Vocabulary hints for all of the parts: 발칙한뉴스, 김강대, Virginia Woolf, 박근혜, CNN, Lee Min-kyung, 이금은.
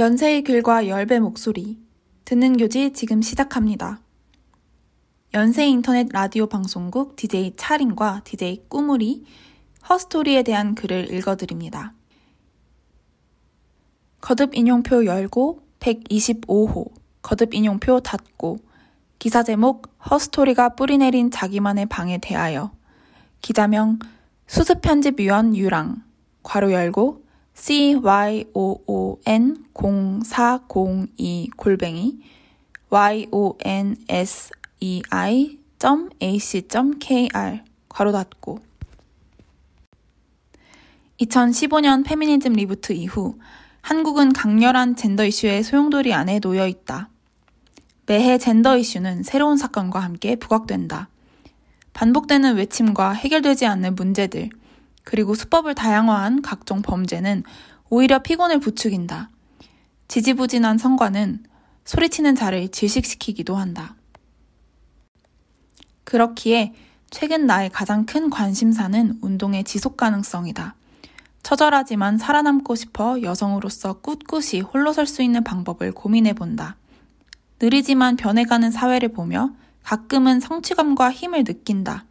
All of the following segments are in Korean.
연세의 글과 열배 목소리, 듣는 교지 지금 시작합니다. 연세이 인터넷 라디오 방송국 DJ 차린과 DJ 꾸물이 허스토리에 대한 글을 읽어드립니다. 거듭 인용표 열고 125호, 거듭 인용표 닫고, 기사 제목 허스토리가 뿌리내린 자기만의 방에 대하여, 기자명 수습편집위원 유랑, 괄호 열고 coyoon0402@yonsei.ac.kr 괄호 닫고. 2015년 페미니즘 리부트 이후 한국은 강렬한 젠더 이슈의 소용돌이 안에 놓여 있다. 매해 젠더 이슈는 새로운 사건과 함께 부각된다. 반복되는 외침과 해결되지 않는 문제들, 그리고 수법을 다양화한 각종 범죄는 오히려 피곤을 부추긴다. 지지부진한 성과는 소리치는 자를 질식시키기도 한다. 그렇기에 최근 나의 가장 큰 관심사는 운동의 지속 가능성이다. 처절하지만 살아남고 싶어 여성으로서 꿋꿋이 홀로 설 수 있는 방법을 고민해본다. 느리지만 변해가는 사회를 보며 가끔은 성취감과 힘을 느낀다.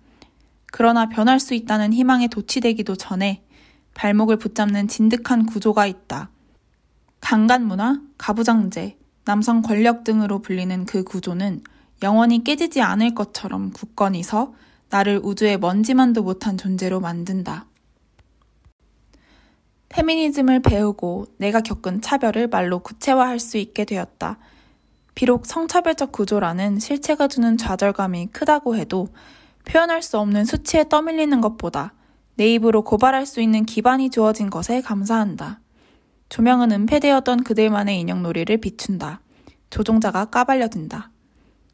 그러나 변할 수 있다는 희망에 도취되기도 전에 발목을 붙잡는 진득한 구조가 있다. 강간문화, 가부장제, 남성 권력 등으로 불리는 그 구조는 영원히 깨지지 않을 것처럼 굳건히 서 나를 우주의 먼지만도 못한 존재로 만든다. 페미니즘을 배우고 내가 겪은 차별을 말로 구체화할 수 있게 되었다. 비록 성차별적 구조라는 실체가 주는 좌절감이 크다고 해도 표현할 수 없는 수치에 떠밀리는 것보다 내 입으로 고발할 수 있는 기반이 주어진 것에 감사한다. 조명은 은폐되었던 그들만의 인형놀이를 비춘다. 조종자가 까발려든다.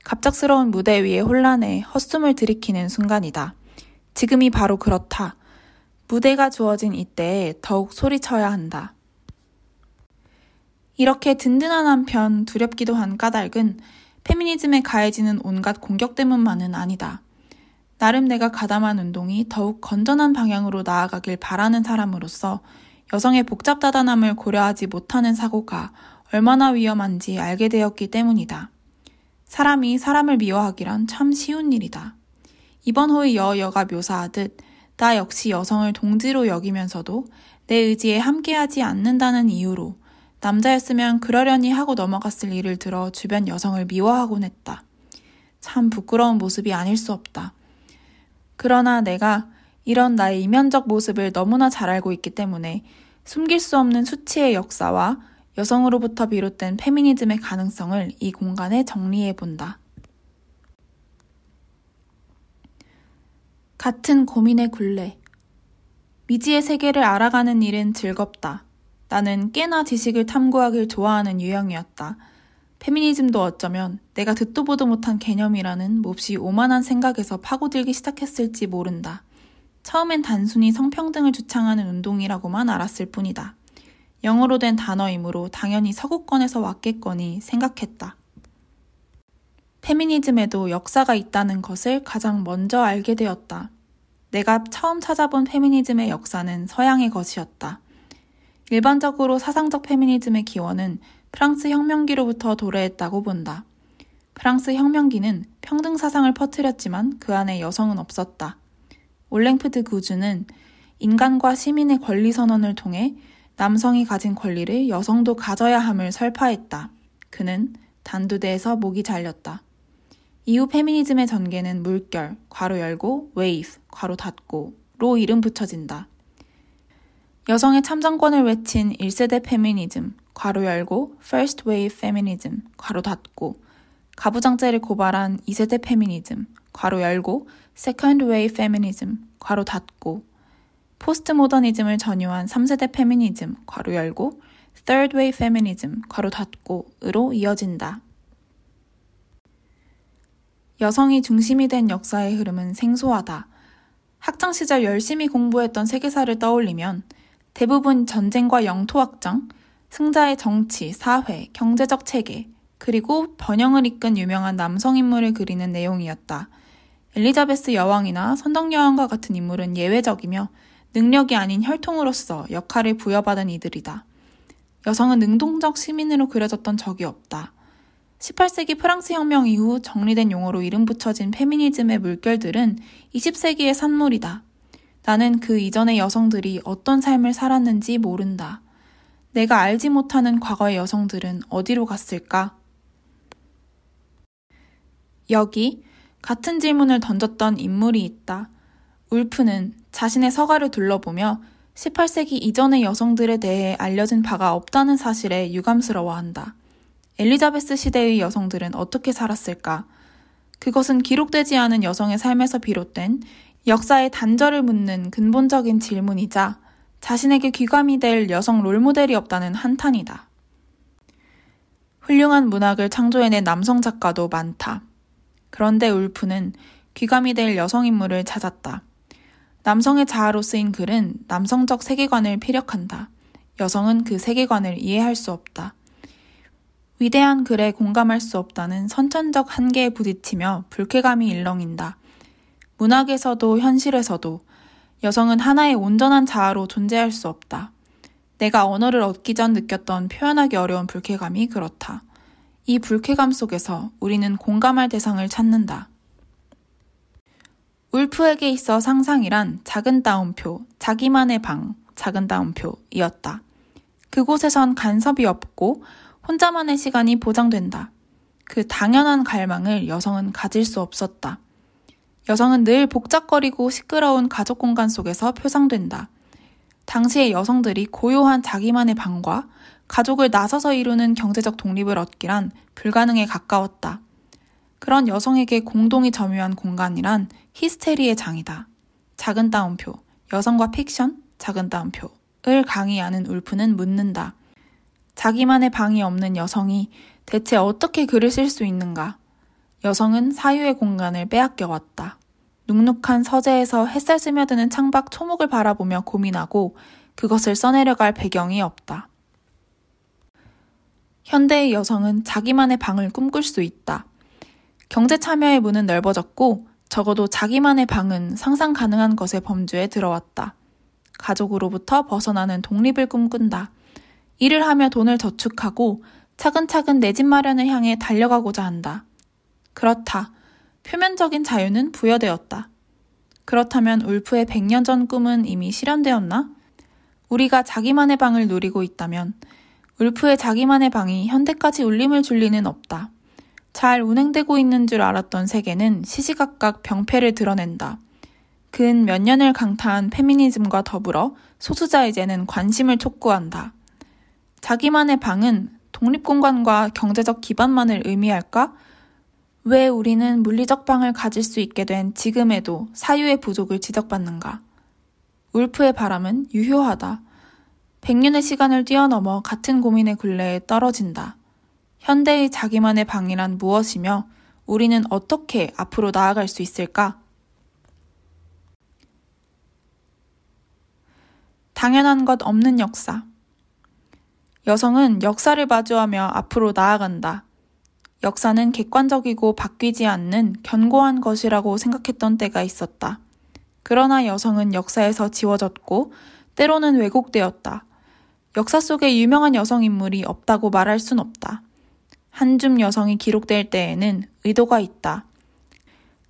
갑작스러운 무대 위의 혼란에 헛숨을 들이키는 순간이다. 지금이 바로 그렇다. 무대가 주어진 이때에 더욱 소리쳐야 한다. 이렇게 든든한 한편 두렵기도 한 까닭은 페미니즘에 가해지는 온갖 공격 때문만은 아니다. 나름 내가 가담한 운동이 더욱 건전한 방향으로 나아가길 바라는 사람으로서 여성의 복잡다단함을 고려하지 못하는 사고가 얼마나 위험한지 알게 되었기 때문이다. 사람이 사람을 미워하기란 참 쉬운 일이다. 이번 호의 여여가 묘사하듯 나 역시 여성을 동지로 여기면서도 내 의지에 함께하지 않는다는 이유로 남자였으면 그러려니 하고 넘어갔을 일을 들어 주변 여성을 미워하곤 했다. 참 부끄러운 모습이 아닐 수 없다. 그러나 내가 이런 나의 이면적 모습을 너무나 잘 알고 있기 때문에 숨길 수 없는 수치의 역사와 여성으로부터 비롯된 페미니즘의 가능성을 이 공간에 정리해본다. 같은 고민의 굴레. 미지의 세계를 알아가는 일은 즐겁다. 나는 꽤나 지식을 탐구하길 좋아하는 유형이었다. 페미니즘도 어쩌면 내가 듣도 보도 못한 개념이라는 몹시 오만한 생각에서 파고들기 시작했을지 모른다. 처음엔 단순히 성평등을 주창하는 운동이라고만 알았을 뿐이다. 영어로 된 단어이므로 당연히 서구권에서 왔겠거니 생각했다. 페미니즘에도 역사가 있다는 것을 가장 먼저 알게 되었다. 내가 처음 찾아본 페미니즘의 역사는 서양의 것이었다. 일반적으로 사상적 페미니즘의 기원은 프랑스 혁명기로부터 도래했다고 본다. 프랑스 혁명기는 평등 사상을 퍼뜨렸지만 그 안에 여성은 없었다. 올랭프드 구주는 인간과 시민의 권리 선언을 통해 남성이 가진 권리를 여성도 가져야 함을 설파했다. 그는 단두대에서 목이 잘렸다. 이후 페미니즘의 전개는 물결, 괄호 열고, 웨이브, 괄호 닫고, 로 이름 붙여진다. 여성의 참정권을 외친 1세대 페미니즘, 괄호 열고, First Wave Feminism, 괄호 닫고, 가부장제를 고발한 2세대 페미니즘, 괄호 열고, Second Wave Feminism, 괄호 닫고, 포스트 모더니즘을 전유한 3세대 페미니즘, 괄호 열고, Third Wave Feminism, 괄호 닫고으로 이어진다. 여성이 중심이 된 역사의 흐름은 생소하다. 학창시절 열심히 공부했던 세계사를 떠올리면 대부분 전쟁과 영토 확장, 승자의 정치, 사회, 경제적 체계, 그리고 번영을 이끈 유명한 남성 인물을 그리는 내용이었다. 엘리자베스 여왕이나 선덕 여왕과 같은 인물은 예외적이며 능력이 아닌 혈통으로서 역할을 부여받은 이들이다. 여성은 능동적 시민으로 그려졌던 적이 없다. 18세기 프랑스 혁명 이후 정리된 용어로 이름 붙여진 페미니즘의 물결들은 20세기의 산물이다. 나는 그 이전의 여성들이 어떤 삶을 살았는지 모른다. 내가 알지 못하는 과거의 여성들은 어디로 갔을까? 여기 같은 질문을 던졌던 인물이 있다. 울프는 자신의 서가를 둘러보며 18세기 이전의 여성들에 대해 알려진 바가 없다는 사실에 유감스러워한다. 엘리자베스 시대의 여성들은 어떻게 살았을까? 그것은 기록되지 않은 여성의 삶에서 비롯된 역사의 단절을 묻는 근본적인 질문이자 자신에게 귀감이 될 여성 롤모델이 없다는 한탄이다. 훌륭한 문학을 창조해낸 남성 작가도 많다. 그런데 울프는 귀감이 될 여성 인물을 찾았다. 남성의 자아로 쓰인 글은 남성적 세계관을 피력한다. 여성은 그 세계관을 이해할 수 없다. 위대한 글에 공감할 수 없다는 선천적 한계에 부딪히며 불쾌감이 일렁인다. 문학에서도 현실에서도 여성은 하나의 온전한 자아로 존재할 수 없다. 내가 언어를 얻기 전 느꼈던 표현하기 어려운 불쾌감이 그렇다. 이 불쾌감 속에서 우리는 공감할 대상을 찾는다. 울프에게 있어 상상이란 작은 따옴표, 자기만의 방, 작은 따옴표이었다. 그곳에선 간섭이 없고 혼자만의 시간이 보장된다. 그 당연한 갈망을 여성은 가질 수 없었다. 여성은 늘 복잡거리고 시끄러운 가족 공간 속에서 표상된다. 당시의 여성들이 고요한 자기만의 방과 가족을 나서서 이루는 경제적 독립을 얻기란 불가능에 가까웠다. 그런 여성에게 공동이 점유한 공간이란 히스테리의 장이다. 작은 따옴표, 여성과 픽션, 작은 따옴표를 강의하는 울프는 묻는다. 자기만의 방이 없는 여성이 대체 어떻게 글을 쓸 수 있는가? 여성은 사유의 공간을 빼앗겨왔다. 눅눅한 서재에서 햇살 스며드는 창밖 초목을 바라보며 고민하고 그것을 써내려갈 배경이 없다. 현대의 여성은 자기만의 방을 꿈꿀 수 있다. 경제 참여의 문은 넓어졌고 적어도 자기만의 방은 상상 가능한 것의 범주에 들어왔다. 가족으로부터 벗어나는 독립을 꿈꾼다. 일을 하며 돈을 저축하고 차근차근 내 집 마련을 향해 달려가고자 한다. 그렇다. 표면적인 자유는 부여되었다. 그렇다면 울프의 100년 전 꿈은 이미 실현되었나? 우리가 자기만의 방을 누리고 있다면 울프의 자기만의 방이 현대까지 울림을 줄 리는 없다. 잘 운행되고 있는 줄 알았던 세계는 시시각각 병폐를 드러낸다. 근 몇 년을 강타한 페미니즘과 더불어 소수자에게는 관심을 촉구한다. 자기만의 방은 독립공간과 경제적 기반만을 의미할까? 왜 우리는 물리적 방을 가질 수 있게 된 지금에도 사유의 부족을 지적받는가? 울프의 바람은 유효하다. 100년의 시간을 뛰어넘어 같은 고민의 굴레에 떨어진다. 현대의 자기만의 방이란 무엇이며 우리는 어떻게 앞으로 나아갈 수 있을까? 당연한 것 없는 역사. 여성은 역사를 마주하며 앞으로 나아간다. 역사는 객관적이고 바뀌지 않는 견고한 것이라고 생각했던 때가 있었다. 그러나 여성은 역사에서 지워졌고 때로는 왜곡되었다. 역사 속에 유명한 여성 인물이 없다고 말할 순 없다. 한 줌 여성이 기록될 때에는 의도가 있다.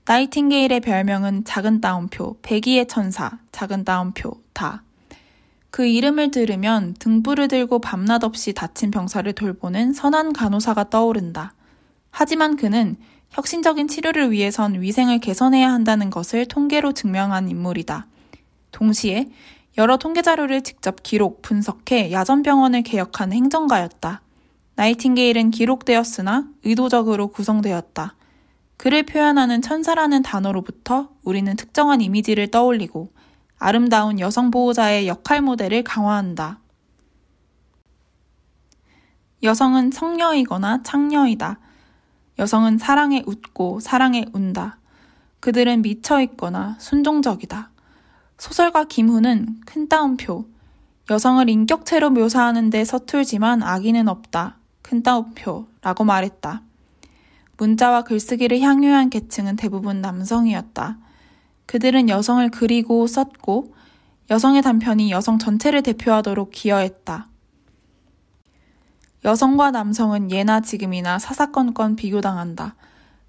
나이팅게일의 별명은 작은 따옴표, 백의의 천사, 작은 따옴표, 다. 그 이름을 들으면 등불을 들고 밤낮 없이 다친 병사를 돌보는 선한 간호사가 떠오른다. 하지만 그는 혁신적인 치료를 위해선 위생을 개선해야 한다는 것을 통계로 증명한 인물이다. 동시에 여러 통계 자료를 직접 기록, 분석해 야전병원을 개혁한 행정가였다. 나이팅게일은 기록되었으나 의도적으로 구성되었다. 그를 표현하는 천사라는 단어로부터 우리는 특정한 이미지를 떠올리고 아름다운 여성 보호자의 역할 모델을 강화한다. 여성은 성녀이거나 창녀이다. 여성은 사랑에 웃고 사랑에 운다. 그들은 미쳐있거나 순종적이다. 소설가 김훈은 큰 따옴표. 여성을 인격체로 묘사하는 데 서툴지만 악의는 없다. 큰 따옴표라고 말했다. 문자와 글쓰기를 향유한 계층은 대부분 남성이었다. 그들은 여성을 그리고 썼고 여성의 단편이 여성 전체를 대표하도록 기여했다. 여성과 남성은 예나 지금이나 사사건건 비교당한다.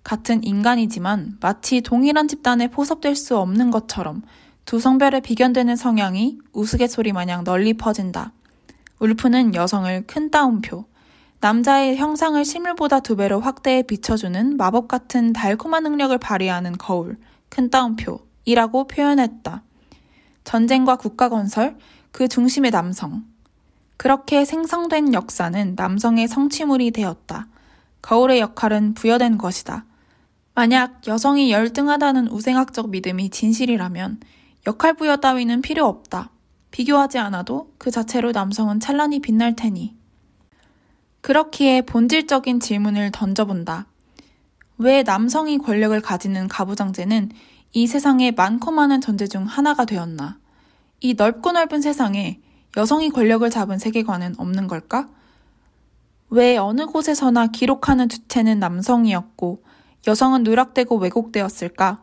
같은 인간이지만 마치 동일한 집단에 포섭될 수 없는 것처럼 두 성별에 비견되는 성향이 우스갯소리 마냥 널리 퍼진다. 울프는 여성을 큰 따옴표, 남자의 형상을 실물보다 2배로 확대해 비춰주는 마법 같은 달콤한 능력을 발휘하는 거울, 큰 따옴표이라고 표현했다. 전쟁과 국가 건설, 그 중심의 남성. 그렇게 생성된 역사는 남성의 성취물이 되었다. 거울의 역할은 부여된 것이다. 만약 여성이 열등하다는 우생학적 믿음이 진실이라면 역할 부여 따위는 필요 없다. 비교하지 않아도 그 자체로 남성은 찬란히 빛날 테니. 그렇기에 본질적인 질문을 던져본다. 왜 남성이 권력을 가지는 가부장제는 이 세상의 많고 많은 전제 중 하나가 되었나? 이 넓고 넓은 세상에 여성이 권력을 잡은 세계관은 없는 걸까? 왜 어느 곳에서나 기록하는 주체는 남성이었고 여성은 누락되고 왜곡되었을까?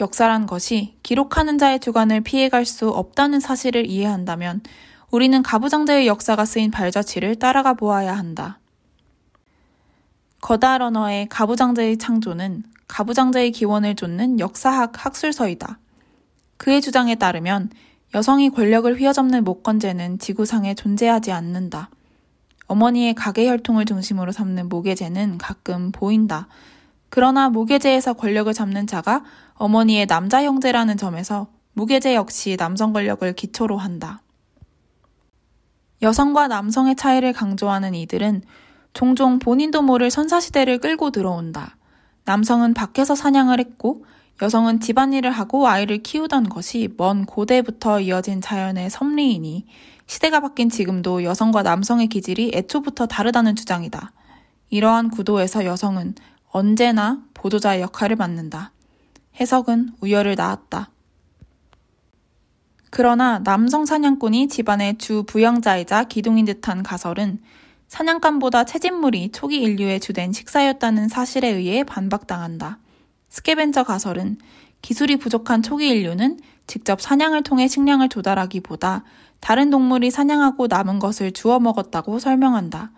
역사란 것이 기록하는 자의 주관을 피해갈 수 없다는 사실을 이해한다면 우리는 가부장제의 역사가 쓰인 발자취를 따라가 보아야 한다. 거다 러너의 가부장제의 창조는 가부장제의 기원을 좇는 역사학 학술서이다. 그의 주장에 따르면 여성이 권력을 휘어잡는 목건제는 지구상에 존재하지 않는다. 어머니의 가계 혈통을 중심으로 삼는 모계제는 가끔 보인다. 그러나 모계제에서 권력을 잡는 자가 어머니의 남자 형제라는 점에서 모계제 역시 남성 권력을 기초로 한다. 여성과 남성의 차이를 강조하는 이들은 종종 본인도 모를 선사시대를 끌고 들어온다. 남성은 밖에서 사냥을 했고 여성은 집안일을 하고 아이를 키우던 것이 먼 고대부터 이어진 자연의 섭리이니 시대가 바뀐 지금도 여성과 남성의 기질이 애초부터 다르다는 주장이다. 이러한 구도에서 여성은 언제나 보조자의 역할을 맡는다. 해석은 우열을 낳았다. 그러나 남성 사냥꾼이 집안의 주 부양자이자 기둥인 듯한 가설은 사냥감보다 채집물이 초기 인류의 주된 식사였다는 사실에 의해 반박당한다. 스케벤저 가설은 기술이 부족한 초기 인류는 직접 사냥을 통해 식량을 조달하기보다 다른 동물이 사냥하고 남은 것을 주워 먹었다고 설명한다.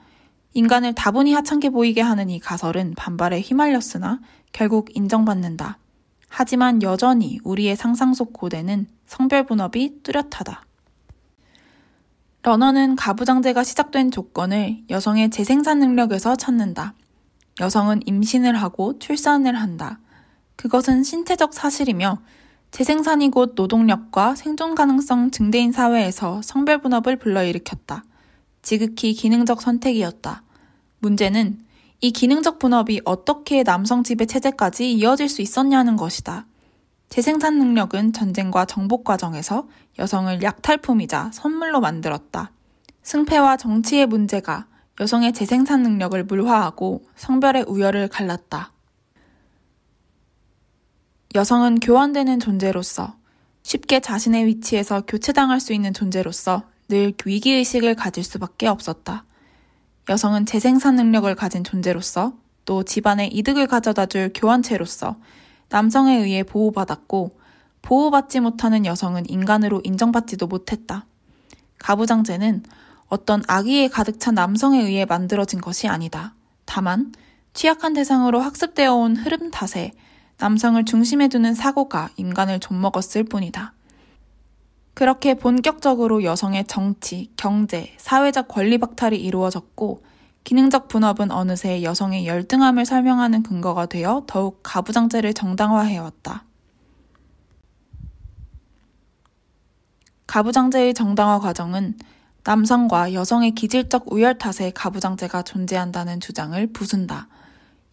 인간을 다분히 하찮게 보이게 하는 이 가설은 반발에 휘말렸으나 결국 인정받는다. 하지만 여전히 우리의 상상 속 고대는 성별 분업이 뚜렷하다. 러너는 가부장제가 시작된 조건을 여성의 재생산 능력에서 찾는다. 여성은 임신을 하고 출산을 한다. 그것은 신체적 사실이며 재생산이 곧 노동력과 생존 가능성 증대인 사회에서 성별 분업을 불러일으켰다. 지극히 기능적 선택이었다. 문제는 이 기능적 분업이 어떻게 남성 지배 체제까지 이어질 수 있었냐는 것이다. 재생산 능력은 전쟁과 정복 과정에서 여성을 약탈품이자 선물로 만들었다. 승패와 정치의 문제가 여성의 재생산 능력을 물화하고 성별의 우열을 갈랐다. 여성은 교환되는 존재로서, 쉽게 자신의 위치에서 교체당할 수 있는 존재로서 늘 위기의식을 가질 수밖에 없었다. 여성은 재생산 능력을 가진 존재로서 또 집안의 이득을 가져다줄 교환체로서 남성에 의해 보호받았고 보호받지 못하는 여성은 인간으로 인정받지도 못했다. 가부장제는 어떤 악의에 가득 찬 남성에 의해 만들어진 것이 아니다. 다만 취약한 대상으로 학습되어 온 흐름 탓에 남성을 중심에 두는 사고가 인간을 좀먹었을 뿐이다. 그렇게 본격적으로 여성의 정치, 경제, 사회적 권리 박탈이 이루어졌고 기능적 분업은 어느새 여성의 열등함을 설명하는 근거가 되어 더욱 가부장제를 정당화해왔다. 가부장제의 정당화 과정은 남성과 여성의 기질적 우열 탓에 가부장제가 존재한다는 주장을 부순다.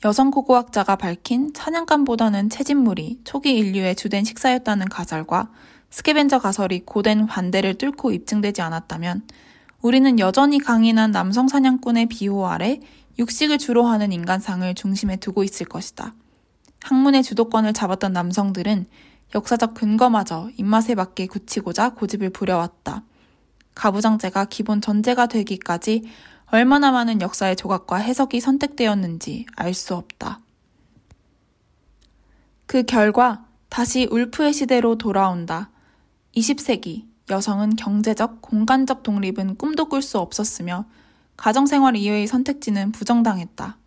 여성 고고학자가 밝힌 사냥감보다는 채집물이 초기 인류의 주된 식사였다는 가설과 스케벤저 가설이 고된 반대를 뚫고 입증되지 않았다면 우리는 여전히 강인한 남성 사냥꾼의 비호 아래 육식을 주로 하는 인간상을 중심에 두고 있을 것이다. 학문의 주도권을 잡았던 남성들은 역사적 근거마저 입맛에 맞게 굳히고자 고집을 부려왔다. 가부장제가 기본 전제가 되기까지 얼마나 많은 역사의 조각과 해석이 선택되었는지 알 수 없다. 그 결과 다시 울프의 시대로 돌아온다. 20세기, 여성은 경제적, 공간적 독립은 꿈도 꿀 수 없었으며 가정생활 이외의 선택지는 부정당했다.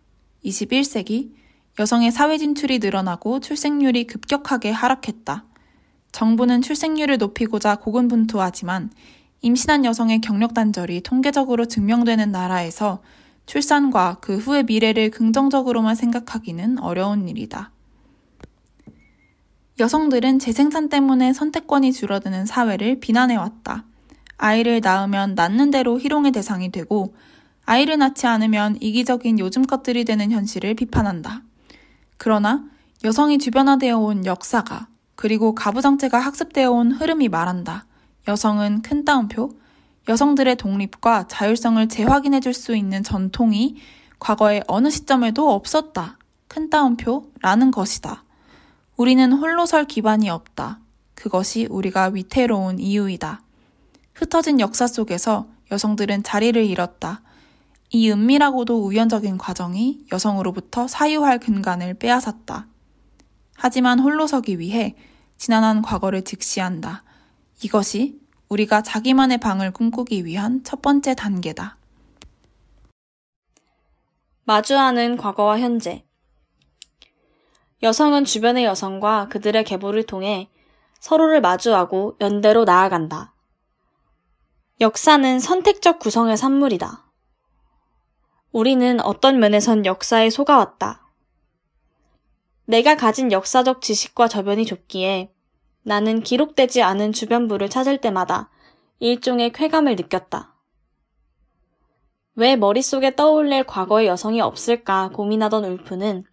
21세기 여성의 사회 진출이 늘어나고 출생률이 급격하게 하락했다. 정부는 출생률을 높이고자 고군분투하지만 임신한 여성의 경력 단절이 통계적으로 증명되는 나라에서 출산과 그 후의 미래를 긍정적으로만 생각하기는 어려운 일이다. 여성들은 재생산 때문에 선택권이 줄어드는 사회를 비난해왔다. 아이를 낳으면 낳는 대로 희롱의 대상이 되고 아이를 낳지 않으면 이기적인 요즘 것들이 되는 현실을 비판한다. 그러나 여성이 주변화되어 온 역사가 그리고 가부장제가 학습되어 온 흐름이 말한다. 여성은 큰 따옴표, 여성들의 독립과 자율성을 재확인해줄 수 있는 전통이 과거의 어느 시점에도 없었다. 큰 따옴표라는 것이다. 우리는 홀로 설 기반이 없다. 그것이 우리가 위태로운 이유이다. 흩어진 역사 속에서 여성들은 자리를 잃었다. 이 은밀하고도 우연적인 과정이 여성으로부터 사유할 근간을 빼앗았다. 하지만 홀로 서기 위해 지난한 과거를 직시한다. 이것이 우리가 자기만의 방을 꿈꾸기 위한 첫 번째 단계다. 마주하는 과거와 현재. 여성은 주변의 여성과 그들의 계보를 통해 서로를 마주하고 연대로 나아간다. 역사는 선택적 구성의 산물이다. 우리는 어떤 면에선 역사에 속아왔다. 내가 가진 역사적 지식과 저변이 좁기에 나는 기록되지 않은 주변부를 찾을 때마다 일종의 쾌감을 느꼈다. 왜 머릿속에 떠올릴 과거의 여성이 없을까 고민하던 울프는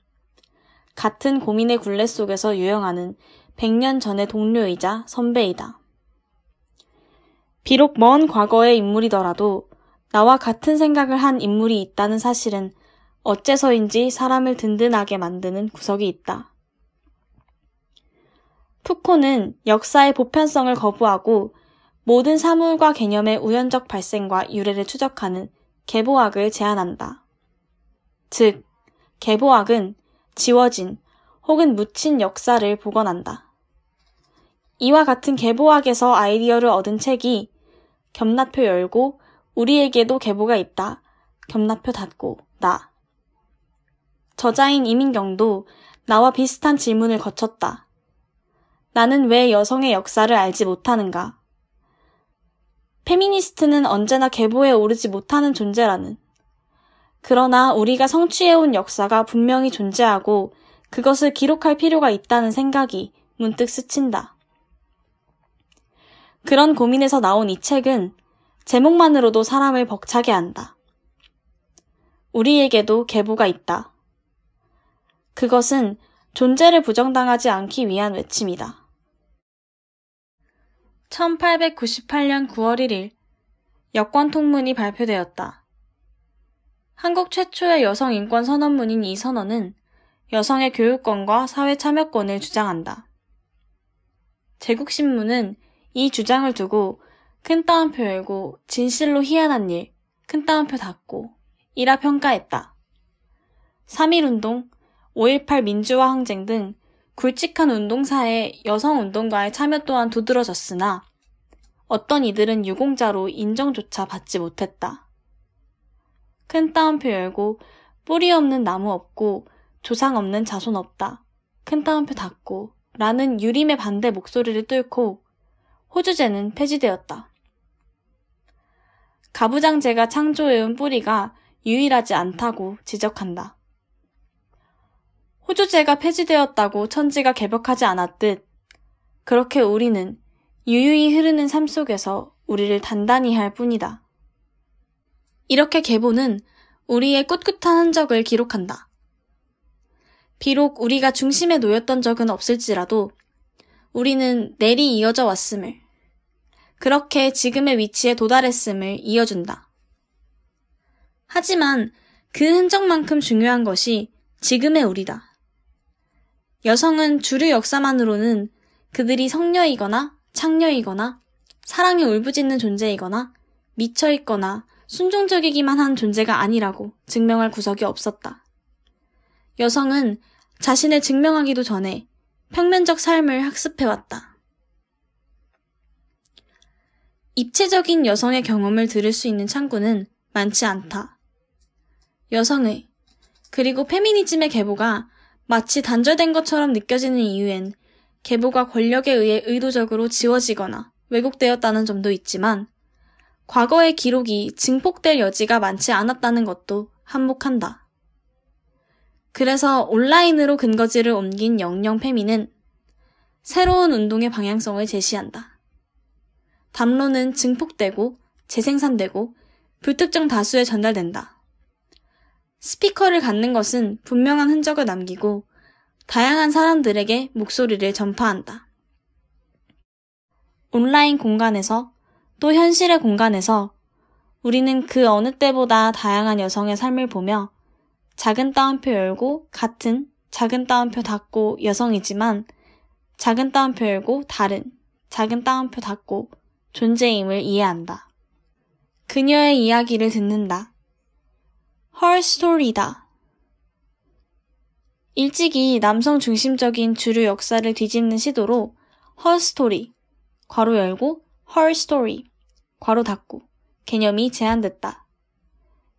같은 고민의 굴레 속에서 유영하는 100년 전의 동료이자 선배이다. 비록 먼 과거의 인물이더라도 나와 같은 생각을 한 인물이 있다는 사실은 어째서인지 사람을 든든하게 만드는 구석이 있다. 푸코는 역사의 보편성을 거부하고 모든 사물과 개념의 우연적 발생과 유래를 추적하는 계보학을 제안한다. 즉, 계보학은 지워진 혹은 묻힌 역사를 복원한다. 이와 같은 계보학에서 아이디어를 얻은 책이 겹라표 열고 우리에게도 계보가 있다, 겹라표 닫고 나. 저자인 이민경도 나와 비슷한 질문을 거쳤다. 나는 왜 여성의 역사를 알지 못하는가? 페미니스트는 언제나 계보에 오르지 못하는 존재라는. 그러나 우리가 성취해온 역사가 분명히 존재하고 그것을 기록할 필요가 있다는 생각이 문득 스친다. 그런 고민에서 나온 이 책은 제목만으로도 사람을 벅차게 한다. 우리에게도 계보가 있다. 그것은 존재를 부정당하지 않기 위한 외침이다. 1898년 9월 1일 여권 통문이 발표되었다. 한국 최초의 여성 인권 선언문인 이 선언은 여성의 교육권과 사회 참여권을 주장한다. 제국신문은 이 주장을 두고 큰 따옴표 열고 진실로 희한한 일, 큰 따옴표 닫고 이라 평가했다. 3.1운동, 5.18 민주화 항쟁 등 굵직한 운동사의 여성운동가의 참여 또한 두드러졌으나 어떤 이들은 유공자로 인정조차 받지 못했다. 큰 따옴표 열고 뿌리 없는 나무 없고 조상 없는 자손 없다. 큰 따옴표 닫고 라는 유림의 반대 목소리를 뚫고 호주제는 폐지되었다. 가부장제가 창조해온 뿌리가 유일하지 않다고 지적한다. 호주제가 폐지되었다고 천지가 개벽하지 않았듯 그렇게 우리는 유유히 흐르는 삶 속에서 우리를 단단히 할 뿐이다. 이렇게 계보는 우리의 꿋꿋한 흔적을 기록한다. 비록 우리가 중심에 놓였던 적은 없을지라도 우리는 내리 이어져 왔음을, 그렇게 지금의 위치에 도달했음을 이어준다. 하지만 그 흔적만큼 중요한 것이 지금의 우리다. 여성은 주류 역사만으로는 그들이 성녀이거나 창녀이거나 사랑에 울부짖는 존재이거나 미쳐있거나 순종적이기만 한 존재가 아니라고 증명할 구석이 없었다. 여성은 자신을 증명하기도 전에 평면적 삶을 학습해왔다. 입체적인 여성의 경험을 들을 수 있는 창구는 많지 않다. 여성의 그리고 페미니즘의 계보가 마치 단절된 것처럼 느껴지는 이유엔 계보가 권력에 의해 의도적으로 지워지거나 왜곡되었다는 점도 있지만 과거의 기록이 증폭될 여지가 많지 않았다는 것도 한몫한다. 그래서 온라인으로 근거지를 옮긴 영영 페미는 새로운 운동의 방향성을 제시한다. 담론은 증폭되고 재생산되고 불특정 다수에 전달된다. 스피커를 갖는 것은 분명한 흔적을 남기고 다양한 사람들에게 목소리를 전파한다. 온라인 공간에서 또 현실의 공간에서 우리는 그 어느 때보다 다양한 여성의 삶을 보며 작은 따옴표 열고 같은, 작은 따옴표 닫고 여성이지만 작은 따옴표 열고 다른, 작은 따옴표 닫고 존재임을 이해한다. 그녀의 이야기를 듣는다. 헐 스토리다. 일찍이 남성 중심적인 주류 역사를 뒤집는 시도로 헐 스토리, 괄호 열고 헐 스토리, 괄호 닫고 개념이 제한됐다.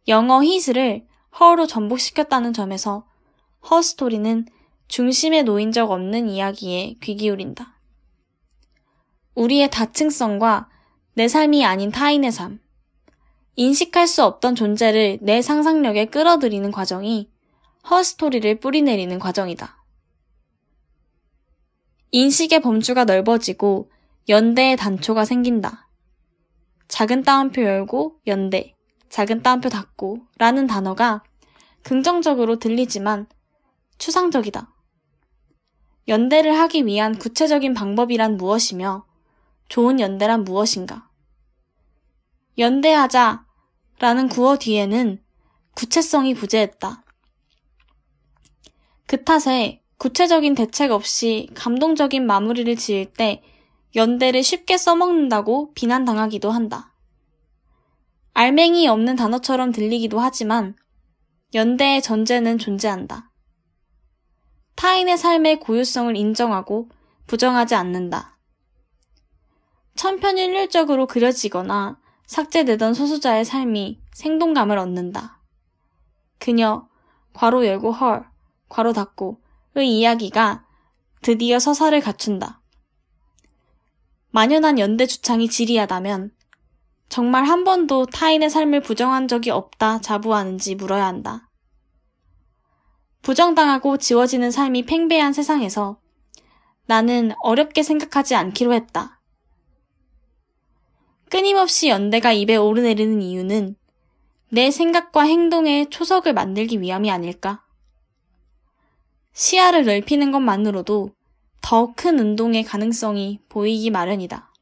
영어 히스를 허로 전복시켰다는 점에서 허 스토리는 중심에 놓인 적 없는 이야기에 귀 기울인다. 우리의 다층성과 내 삶이 아닌 타인의 삶, 인식할 수 없던 존재를 내 상상력에 끌어들이는 과정이 허 스토리를 뿌리내리는 과정이다. 인식의 범주가 넓어지고 연대의 단초가 생긴다. 작은 따옴표 열고 연대, 작은 따옴표 닫고 라는 단어가 긍정적으로 들리지만 추상적이다. 연대를 하기 위한 구체적인 방법이란 무엇이며 좋은 연대란 무엇인가? 연대하자 라는 구어 뒤에는 구체성이 부재했다. 그 탓에 구체적인 대책 없이 감동적인 마무리를 지을 때 연대를 쉽게 써먹는다고 비난당하기도 한다. 알맹이 없는 단어처럼 들리기도 하지만 연대의 전제는 존재한다. 타인의 삶의 고유성을 인정하고 부정하지 않는다. 천편일률적으로 그려지거나 삭제되던 소수자의 삶이 생동감을 얻는다. 그녀, 괄호 열고 헐, 괄호 닫고의 이야기가 드디어 서사를 갖춘다. 만연한 연대 주창이 지리하다면 정말 한 번도 타인의 삶을 부정한 적이 없다 자부하는지 물어야 한다. 부정당하고 지워지는 삶이 팽배한 세상에서 나는 어렵게 생각하지 않기로 했다. 끊임없이 연대가 입에 오르내리는 이유는 내 생각과 행동의 초석을 만들기 위함이 아닐까? 시야를 넓히는 것만으로도 더 큰 운동의 가능성이 보이기 마련이다.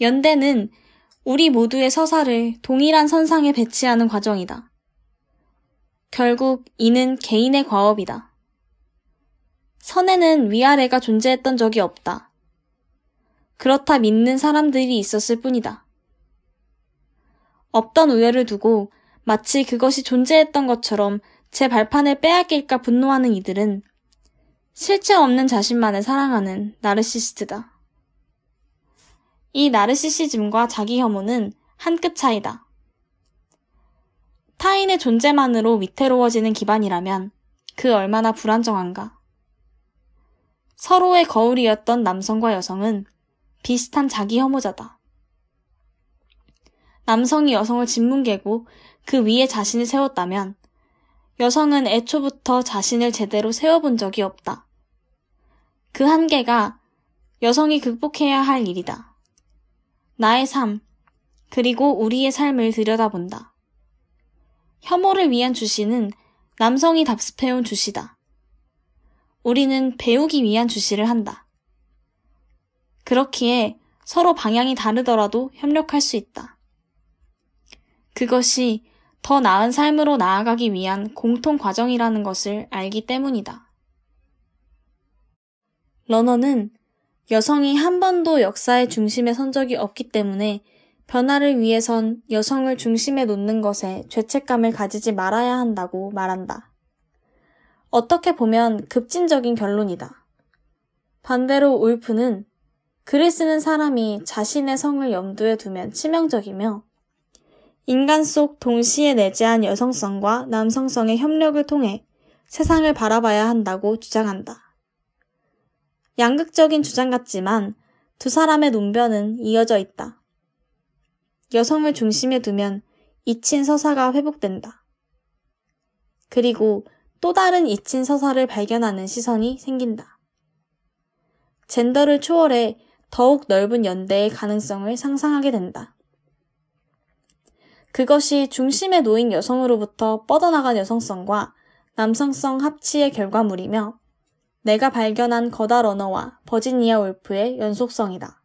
연대는 우리 모두의 서사를 동일한 선상에 배치하는 과정이다. 결국 이는 개인의 과업이다. 선에는 위아래가 존재했던 적이 없다. 그렇다 믿는 사람들이 있었을 뿐이다. 없던 우열을 두고 마치 그것이 존재했던 것처럼 제 발판을 빼앗길까 분노하는 이들은 실체 없는 자신만을 사랑하는 나르시스트다. 이 나르시시즘과 자기 혐오는 한 끗 차이다. 타인의 존재만으로 위태로워지는 기반이라면 그 얼마나 불안정한가. 서로의 거울이었던 남성과 여성은 비슷한 자기 혐오자다. 남성이 여성을 짓뭉개고 그 위에 자신을 세웠다면 여성은 애초부터 자신을 제대로 세워본 적이 없다. 그 한계가 여성이 극복해야 할 일이다. 나의 삶, 그리고 우리의 삶을 들여다본다. 혐오를 위한 주시는 남성이 답습해온 주시다. 우리는 배우기 위한 주시를 한다. 그렇기에 서로 방향이 다르더라도 협력할 수 있다. 그것이 더 나은 삶으로 나아가기 위한 공통 과정이라는 것을 알기 때문이다. 러너는 여성이 한 번도 역사의 중심에 선 적이 없기 때문에 변화를 위해선 여성을 중심에 놓는 것에 죄책감을 가지지 말아야 한다고 말한다. 어떻게 보면 급진적인 결론이다. 반대로 울프는 글을 쓰는 사람이 자신의 성을 염두에 두면 치명적이며 인간 속 동시에 내재한 여성성과 남성성의 협력을 통해 세상을 바라봐야 한다고 주장한다. 양극적인 주장 같지만 두 사람의 논변은 이어져 있다. 여성을 중심에 두면 이친 서사가 회복된다. 그리고 또 다른 이친 서사를 발견하는 시선이 생긴다. 젠더를 초월해 더욱 넓은 연대의 가능성을 상상하게 된다. 그것이 중심에 놓인 여성으로부터 뻗어나간 여성성과 남성성 합치의 결과물이며 내가 발견한 거다 러너와 버지니아 울프의 연속성이다.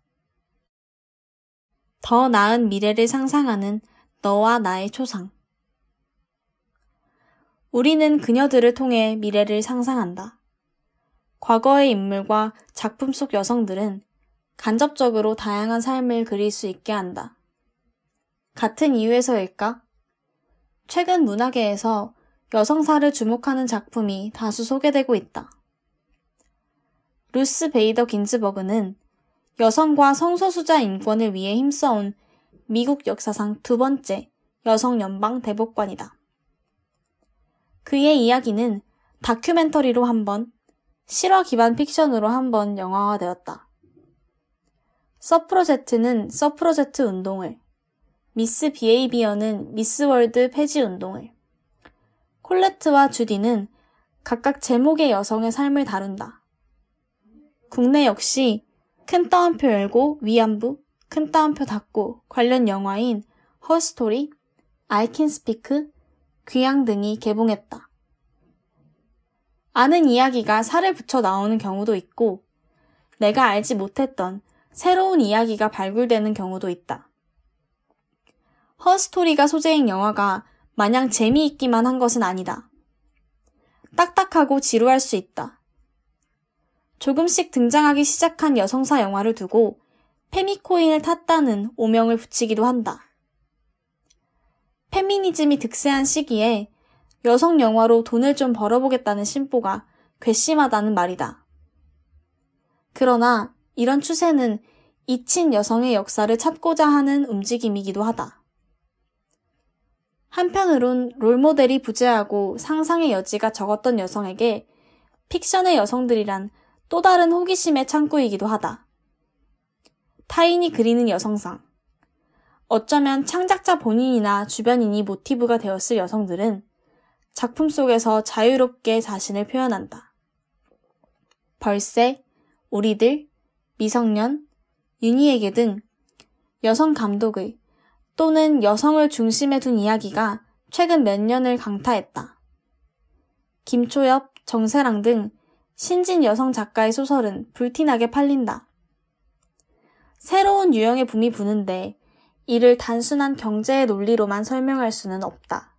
더 나은 미래를 상상하는 너와 나의 초상. 우리는 그녀들을 통해 미래를 상상한다. 과거의 인물과 작품 속 여성들은 간접적으로 다양한 삶을 그릴 수 있게 한다. 같은 이유에서일까? 최근 문화계에서 여성사를 주목하는 작품이 다수 소개되고 있다. 루스 베이더 긴즈버그는 여성과 성소수자 인권을 위해 힘써온 미국 역사상 두 번째 여성 연방 대법관이다. 그의 이야기는 다큐멘터리로 한 번, 실화 기반 픽션으로 한 번 영화화되었다. 서프로제트는 서프로제트 운동을, 미스 비헤이비어는 미스월드 폐지 운동을, 콜레트와 주디는 각각 제목의 여성의 삶을 다룬다. 국내 역시 큰 따옴표 열고 위안부, 큰 따옴표 닫고 관련 영화인 허스토리, I Can Speak, 귀향 등이 개봉했다. 아는 이야기가 살을 붙여 나오는 경우도 있고 내가 알지 못했던 새로운 이야기가 발굴되는 경우도 있다. 허스토리가 소재인 영화가 마냥 재미있기만 한 것은 아니다. 딱딱하고 지루할 수 있다. 조금씩 등장하기 시작한 여성사 영화를 두고 페미코인을 탔다는 오명을 붙이기도 한다. 페미니즘이 득세한 시기에 여성 영화로 돈을 좀 벌어보겠다는 심보가 괘씸하다는 말이다. 그러나 이런 추세는 잊힌 여성의 역사를 찾고자 하는 움직임이기도 하다. 한편으론 롤모델이 부재하고 상상의 여지가 적었던 여성에게 픽션의 여성들이란 또 다른 호기심의 창구이기도 하다. 타인이 그리는 여성상. 어쩌면 창작자 본인이나 주변인이 모티브가 되었을 여성들은 작품 속에서 자유롭게 자신을 표현한다. 벌새, 우리들, 미성년, 윤희에게 등 여성 감독의 또는 여성을 중심에 둔 이야기가 최근 몇 년을 강타했다. 김초엽, 정세랑 등 신진 여성 작가의 소설은 불티나게 팔린다. 새로운 유형의 붐이 부는데 이를 단순한 경제의 논리로만 설명할 수는 없다.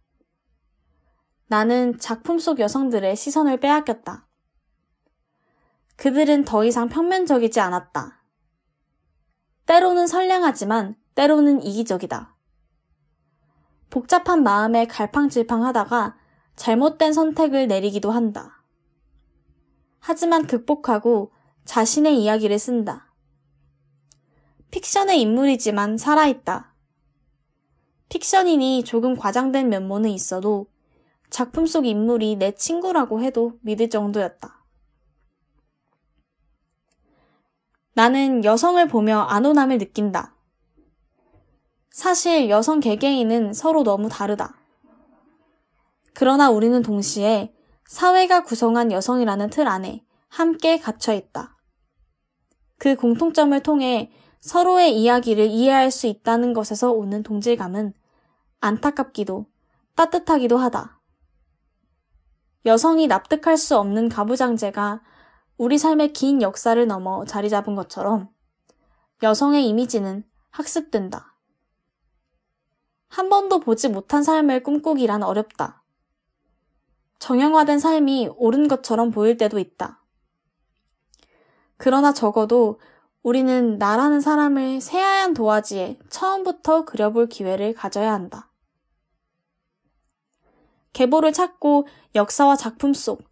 나는 작품 속 여성들의 시선을 빼앗겼다. 그들은 더 이상 평면적이지 않았다. 때로는 선량하지만 때로는 이기적이다. 복잡한 마음에 갈팡질팡하다가 잘못된 선택을 내리기도 한다. 하지만 극복하고 자신의 이야기를 쓴다. 픽션의 인물이지만 살아있다. 픽션이니 조금 과장된 면모는 있어도 작품 속 인물이 내 친구라고 해도 믿을 정도였다. 나는 여성을 보며 안온함을 느낀다. 사실 여성 개개인은 서로 너무 다르다. 그러나 우리는 동시에 사회가 구성한 여성이라는 틀 안에 함께 갇혀있다. 그 공통점을 통해 서로의 이야기를 이해할 수 있다는 것에서 오는 동질감은 안타깝기도 따뜻하기도 하다. 여성이 납득할 수 없는 가부장제가 우리 삶의 긴 역사를 넘어 자리 잡은 것처럼 여성의 이미지는 학습된다. 한 번도 보지 못한 삶을 꿈꾸기란 어렵다. 정형화된 삶이 옳은 것처럼 보일 때도 있다. 그러나 적어도 우리는 나라는 사람을 새하얀 도화지에 처음부터 그려볼 기회를 가져야 한다. 계보를 찾고 역사와 작품 속,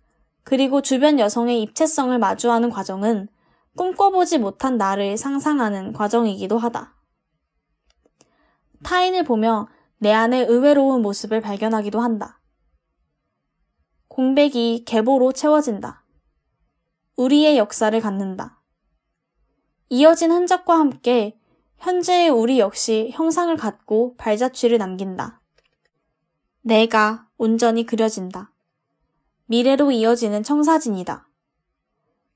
그리고 주변 여성의 입체성을 마주하는 과정은 꿈꿔보지 못한 나를 상상하는 과정이기도 하다. 타인을 보며 내 안의 의외로운 모습을 발견하기도 한다. 공백이 계보로 채워진다. 우리의 역사를 갖는다. 이어진 흔적과 함께 현재의 우리 역시 형상을 갖고 발자취를 남긴다. 내가 온전히 그려진다. 미래로 이어지는 청사진이다.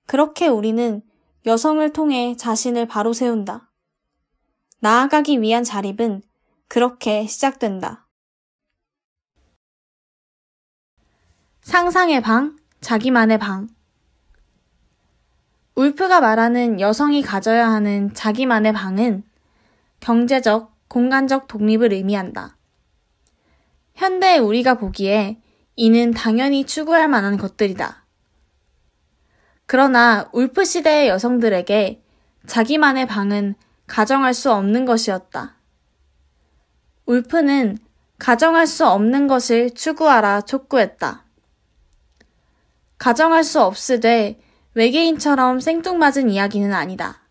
그렇게 우리는 여성을 통해 자신을 바로 세운다. 나아가기 위한 자립은 그렇게 시작된다. 상상의 방, 자기만의 방. 울프가 말하는 여성이 가져야 하는 자기만의 방은 경제적, 공간적 독립을 의미한다. 현대의 우리가 보기에 이는 당연히 추구할 만한 것들이다. 그러나 울프 시대의 여성들에게 자기만의 방은 가정할 수 없는 것이었다. 울프는 가정할 수 없는 것을 추구하라 촉구했다. 가정할 수 없으되 외계인처럼 생뚱맞은 이야기는 아니다.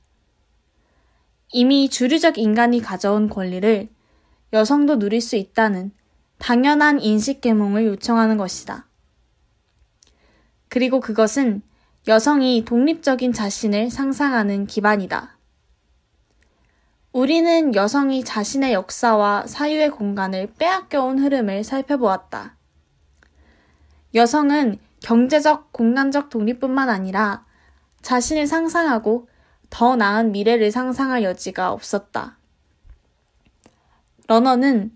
이미 주류적 인간이 가져온 권리를 여성도 누릴 수 있다는 당연한 인식 계몽을 요청하는 것이다. 그리고 그것은 여성이 독립적인 자신을 상상하는 기반이다. 우리는 여성이 자신의 역사와 사유의 공간을 빼앗겨온 흐름을 살펴보았다. 여성은 경제적, 공간적 독립뿐만 아니라 자신을 상상하고 더 나은 미래를 상상할 여지가 없었다. 러너는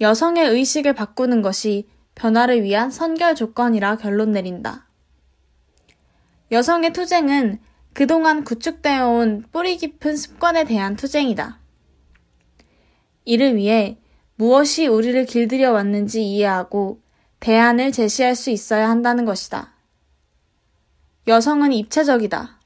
여성의 의식을 바꾸는 것이 변화를 위한 선결 조건이라 결론 내린다. 여성의 투쟁은 그동안 구축되어 온 뿌리 깊은 습관에 대한 투쟁이다. 이를 위해 무엇이 우리를 길들여 왔는지 이해하고 대안을 제시할 수 있어야 한다는 것이다. 여성은 입체적이다.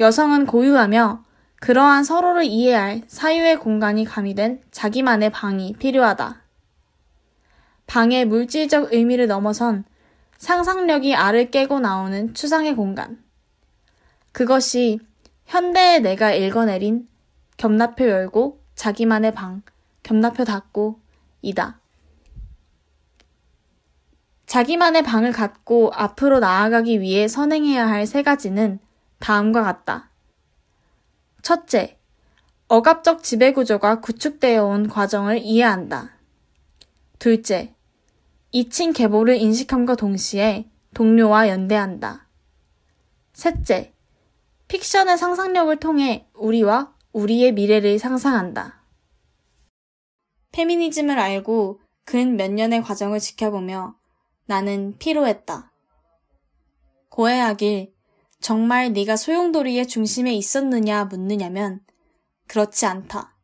여성은 고유하며 그러한 서로를 이해할 사유의 공간이 가미된 자기만의 방이 필요하다. 방의 물질적 의미를 넘어선 상상력이 알을 깨고 나오는 추상의 공간. 그것이 현대의 내가 읽어내린 겹나표 열고 자기만의 방, 겹나표 닫고 이다. 자기만의 방을 갖고 앞으로 나아가기 위해 선행해야 할 세 가지는 다음과 같다. 첫째, 억압적 지배구조가 구축되어 온 과정을 이해한다. 둘째, 2층 계보를 인식함과 동시에 동료와 연대한다. 셋째, 픽션의 상상력을 통해 우리와 우리의 미래를 상상한다. 페미니즘을 알고 근 몇 년의 과정을 지켜보며 나는 피로했다. 고해하길 정말 네가 소용돌이의 중심에 있었느냐 묻느냐면 그렇지 않다.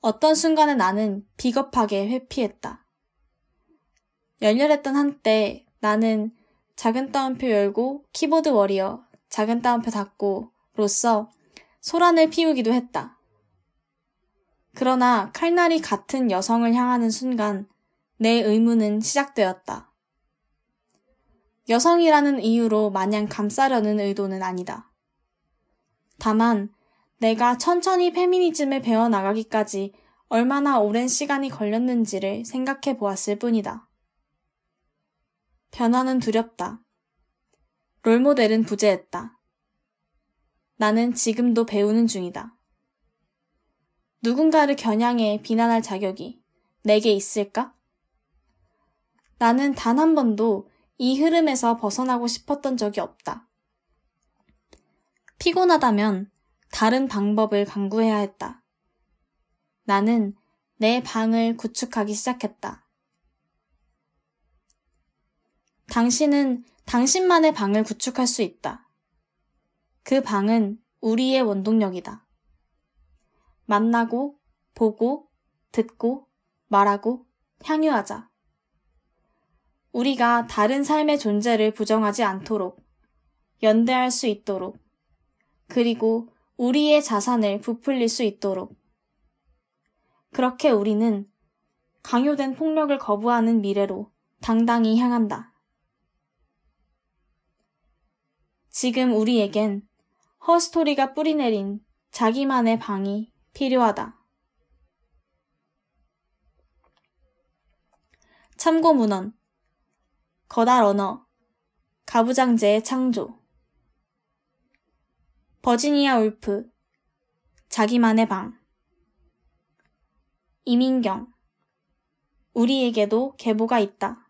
어떤 순간에 나는 비겁하게 회피했다. 열렬했던 한때 나는 작은 따옴표 열고 키보드 워리어 작은 따옴표 닫고 로써 소란을 피우기도 했다. 그러나 칼날이 같은 여성을 향하는 순간 내 의무는 시작되었다. 여성이라는 이유로 마냥 감싸려는 의도는 아니다. 다만 내가 천천히 페미니즘을 배워나가기까지 얼마나 오랜 시간이 걸렸는지를 생각해 보았을 뿐이다. 변화는 두렵다. 롤모델은 부재했다. 나는 지금도 배우는 중이다. 누군가를 겨냥해 비난할 자격이 내게 있을까? 나는 단 한 번도 이 흐름에서 벗어나고 싶었던 적이 없다. 피곤하다면 다른 방법을 강구해야 했다. 나는 내 방을 구축하기 시작했다. 당신은 당신만의 방을 구축할 수 있다. 그 방은 우리의 원동력이다. 만나고, 보고, 듣고, 말하고, 향유하자. 우리가 다른 삶의 존재를 부정하지 않도록, 연대할 수 있도록, 그리고 우리의 자산을 부풀릴 수 있도록. 그렇게 우리는 강요된 폭력을 거부하는 미래로 당당히 향한다. 지금 우리에겐 허스토리가 뿌리내린 자기만의 방이 필요하다. 참고문헌, 거달 언어, 가부장제의 창조. 버지니아 울프, 자기만의 방. 이민경, 우리에게도 계보가 있다.